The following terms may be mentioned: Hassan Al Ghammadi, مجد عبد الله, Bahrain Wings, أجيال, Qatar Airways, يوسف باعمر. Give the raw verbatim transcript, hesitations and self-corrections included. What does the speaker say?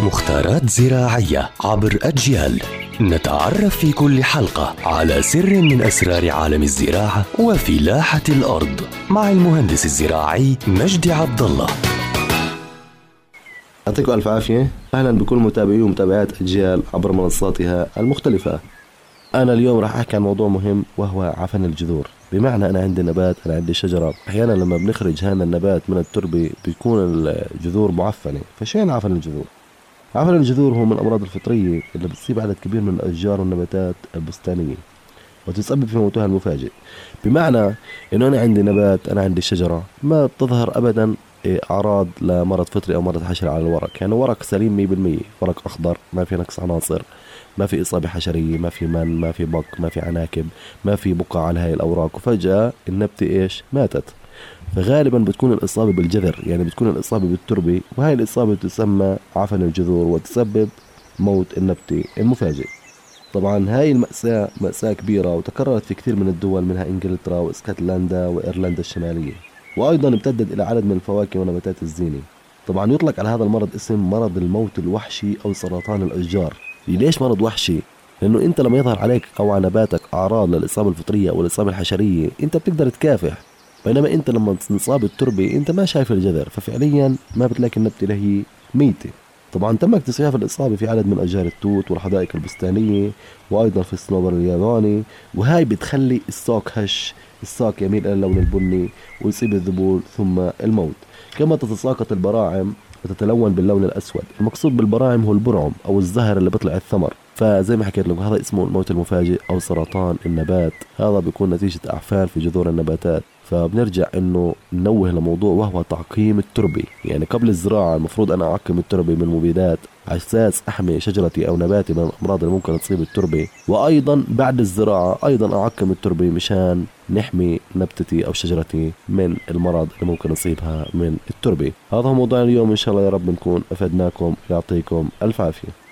مختارات زراعية عبر أجيال، نتعرف في كل حلقة على سر من أسرار عالم الزراعة وفلاحة الأرض مع المهندس الزراعي مجد عبد الله. يعطيكم ألف عافية، أهلا بكل متابعي ومتابعات أجيال عبر منصاتها المختلفة. أنا اليوم راح أحكي عن موضوع مهم وهو عفن الجذور، بمعنى أنا عندي نبات، أنا عندي شجرة، أحيانا لما بنخرج هذا النبات من التربة بيكون الجذور معفنة. فشين عفن الجذور؟ عفن الجذور هو من الأمراض الفطرية اللي بتصيب عدد كبير من الأشجار والنباتات البستانية وتسبب في موتها المفاجئ. بمعنى إنه أنا عندي نبات، أنا عندي شجرة، ما بتظهر أبدا أعراض لمرض فطري أو مرض حشري على الورق، يعني ورق سليم مية بالمية، ورق أخضر، ما في نقص عناصر، ما في إصابة حشرية، ما في من، ما في بق، ما في عناكب، ما في بقع على هاي الأوراق، وفجأة النبتة إيش ماتت. فغالبا بتكون الإصابة بالجذر، يعني بتكون الإصابة بالتربة، وهي الإصابة تسمى عفن الجذور وتسبب موت النبتة المفاجئ. طبعا هاي المأساة مأساة كبيرة وتكررت في كثير من الدول، منها إنجلترا وإسكتلندا وإيرلندا الشمالية، وأيضا امتدت إلى عدد من الفواكه ونباتات الزينة. طبعا يطلق على هذا المرض اسم مرض الموت الوحشي أو سرطان الأشجار. ليش مرض وحشي؟ لأنه أنت لما يظهر عليك أو على نباتك أعراض للإصابة الفطرية أو الإصابة الحشرية أنت بتقدر تكافح، بينما أنت لما تنصاب التربة أنت ما شايف الجذر، ففعليا ما بتلاقي النبتة لهي ميتة. طبعا تم اكتشاف الإصابة في عدد من أشجار التوت والحدائق البستانية وأيضا في الصنوبر الياباني، وهاي بتخلي الساق هش، الساق يميل إلى اللون البني ويصيب الذبول ثم الموت. كما تتساقط البراعم وتتلون باللون الأسود. المقصود بالبراعم هو البرعم أو الزهر اللي بيطلع الثمر. فزي ما حكيت لكم هذا اسمه الموت المفاجئ أو سرطان النبات، هذا بيكون نتيجة أعفان في جذور النباتات. فبنرجع إنه ننوه لموضوع وهو تعقيم التربة، يعني قبل الزراعة المفروض أنا أعقم التربة من المبيدات على أساس أحمي شجرتي أو نباتي من الأمراض اللي ممكن تصيب التربة، وأيضا بعد الزراعة أيضا أعقم التربة مشان نحمي نبتتي أو شجرتي من المرض اللي ممكن يصيبها من التربة. هذا هو موضوعنا اليوم، إن شاء الله يا رب نكون أفدناكم، يعطيكم ألف عافية.